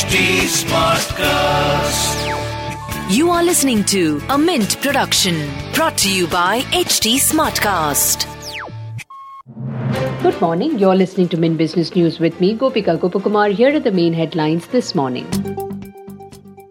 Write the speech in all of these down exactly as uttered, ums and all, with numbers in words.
H T Smartcast. You are listening to a Mint production brought to you by H T Smartcast. Good morning. You're listening to Mint Business News with me, Gopika Gopukumar. Here are the main headlines this morning.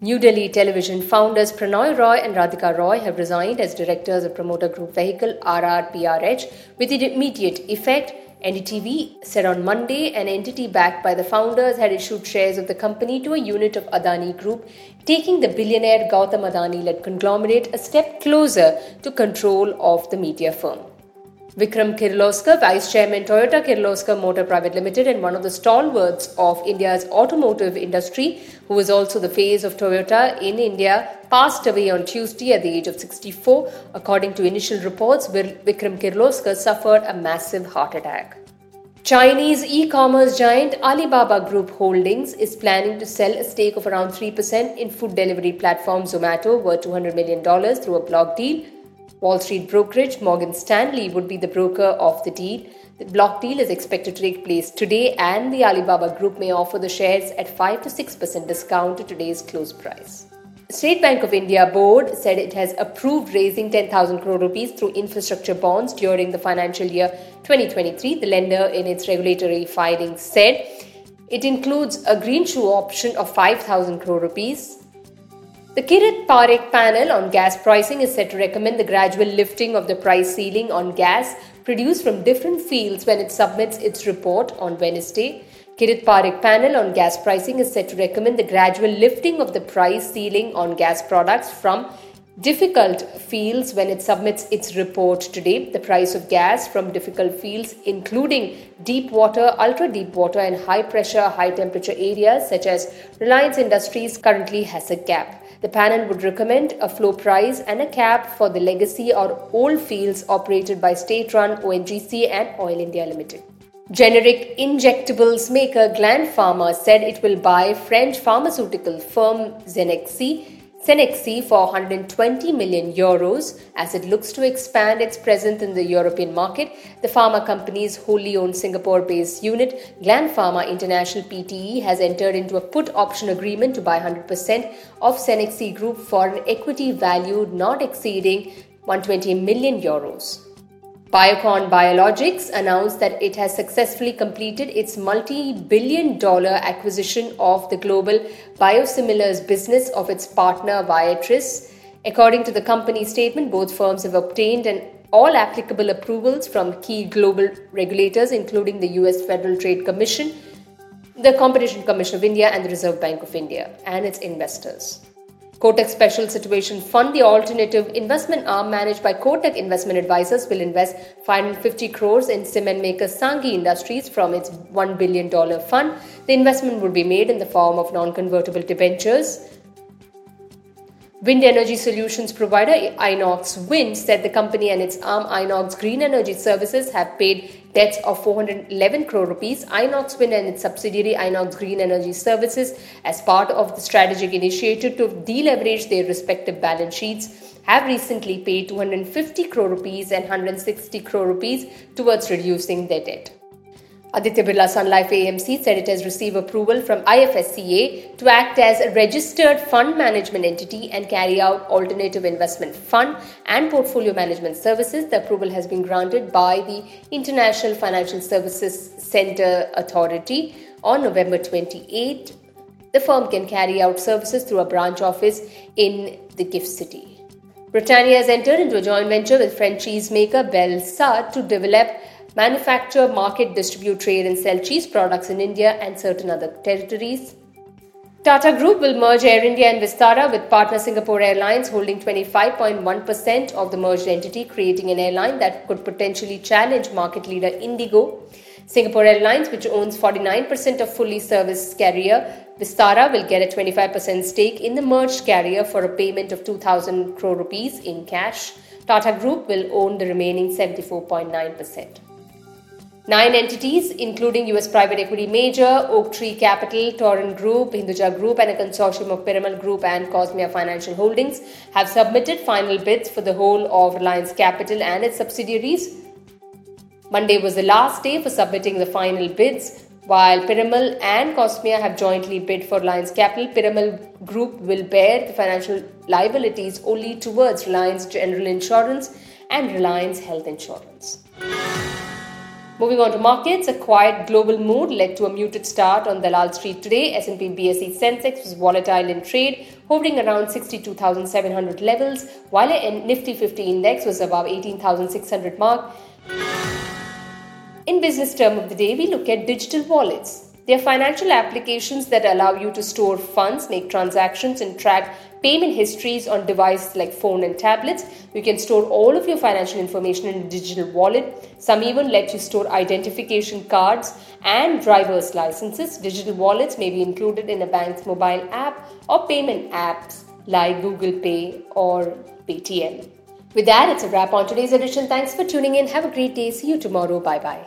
New Delhi television founders Pranoy Roy and Radhika Roy have resigned as directors of promoter group vehicle R R P R H with immediate effect. N D T V said on Monday an entity backed by the founders had issued shares of the company to a unit of Adani Group, taking the billionaire Gautam Adani-led conglomerate a step closer to control of the media firm. Vikram Kirloskar, Vice Chairman Toyota Kirloskar Motor Private Limited and one of the stalwarts of India's automotive industry, who was also the face of Toyota in India, passed away on Tuesday at the age of sixty-four. According to initial reports, Vikram Kirloskar suffered a massive heart attack. Chinese e-commerce giant Alibaba Group Holdings is planning to sell a stake of around three percent in food delivery platform Zomato worth two hundred million dollars through a block deal. Wall Street brokerage Morgan Stanley would be the broker of the deal. The block deal is expected to take place today, and the Alibaba Group may offer the shares at five to six percent discount to today's close price. State Bank of India board said it has approved raising ten thousand crore rupees through infrastructure bonds during the financial year twenty twenty-three. The lender in its regulatory filings said it includes a green shoe option of five thousand crore rupees. The Kirit Parekh panel on gas pricing is set to recommend the gradual lifting of the price ceiling on gas produced from different fields when it submits its report on Wednesday. Kirit Parekh panel on gas pricing is set to recommend the gradual lifting of the price ceiling on gas products from difficult fields when it submits its report today. The price of gas from difficult fields, including deep water, ultra deep water and high pressure, high temperature areas such as Reliance Industries, currently has a cap. The panel would recommend a floor price and a cap for the legacy or old fields operated by state-run O N G C and Oil India Limited. Generic injectables maker Gland Pharma said it will buy French pharmaceutical firm Cenexi Cenexi for one hundred twenty million euros as it looks to expand its presence in the European market. The pharma company's wholly owned Singapore-based unit, Gland Pharma International P T E, has entered into a put option agreement to buy one hundred percent of Cenexi Group for an equity value not exceeding one hundred twenty million euros. Biocon Biologics announced that it has successfully completed its multi-billion dollar acquisition of the global biosimilars business of its partner Viatris. According to the company's statement, both firms have obtained an all applicable approvals from key global regulators, including the U S Federal Trade Commission, the Competition Commission of India and the Reserve Bank of India, and its investors. Kotec Special Situation Fund, the alternative investment arm managed by Kotec Investment Advisors, will invest five hundred fifty crores in cement maker Sanghi Industries from its one billion dollars fund. The investment would be made in the form of non-convertible debentures. Wind energy solutions provider Inox Wind said the company and its arm Inox Green Energy Services have paid debts of four hundred eleven crore rupees. Inox Wind and its subsidiary Inox Green Energy Services, as part of the strategic initiative to deleverage their respective balance sheets, have recently paid two hundred fifty crore rupees and one hundred sixty crore rupees towards reducing their debt. Aditya Birla Sun Life A M C said it has received approval from I F S C A to act as a registered fund management entity and carry out alternative investment fund and portfolio management services. The approval has been granted by the International Financial Services Centre Authority on November twenty-eighth. The firm can carry out services through a branch office in the GIFT city. Britannia has entered into a joint venture with French cheesemaker Belsat to develop, manufacture, market, distribute, trade and sell cheese products in India and certain other territories. Tata Group will merge Air India and Vistara with partner Singapore Airlines holding twenty-five point one percent of the merged entity, creating an airline that could potentially challenge market leader Indigo. Singapore Airlines, which owns forty-nine percent of fully serviced carrier Vistara, will get a twenty-five percent stake in the merged carrier for a payment of two thousand crore rupees in cash. Tata Group will own the remaining seventy-four point nine percent. Nine entities, including U S private equity major Oaktree Capital, Torrent Group, Hinduja Group and a consortium of Piramal Group and Cosmia Financial Holdings, have submitted final bids for the whole of Reliance Capital and its subsidiaries. Monday was the last day for submitting the final bids. While Piramal and Cosmia have jointly bid for Reliance Capital, Piramal Group will bear the financial liabilities only towards Reliance General Insurance and Reliance Health Insurance. Moving on to markets, a quiet global mood led to a muted start on Dalal Street today. S and P B S E Sensex was volatile in trade, hovering around sixty-two thousand seven hundred levels, while a Nifty fifty index was above eighteen thousand six hundred mark. In business term of the day, we look at digital wallets. They are financial applications that allow you to store funds, make transactions and track payment histories on devices like phone and tablets. You can store all of your financial information in a digital wallet. Some even let you store identification cards and driver's licenses. Digital wallets may be included in a bank's mobile app or payment apps like Google Pay or Paytm. With that, it's a wrap on today's edition. Thanks for tuning in. Have a great day. See you tomorrow. Bye-bye.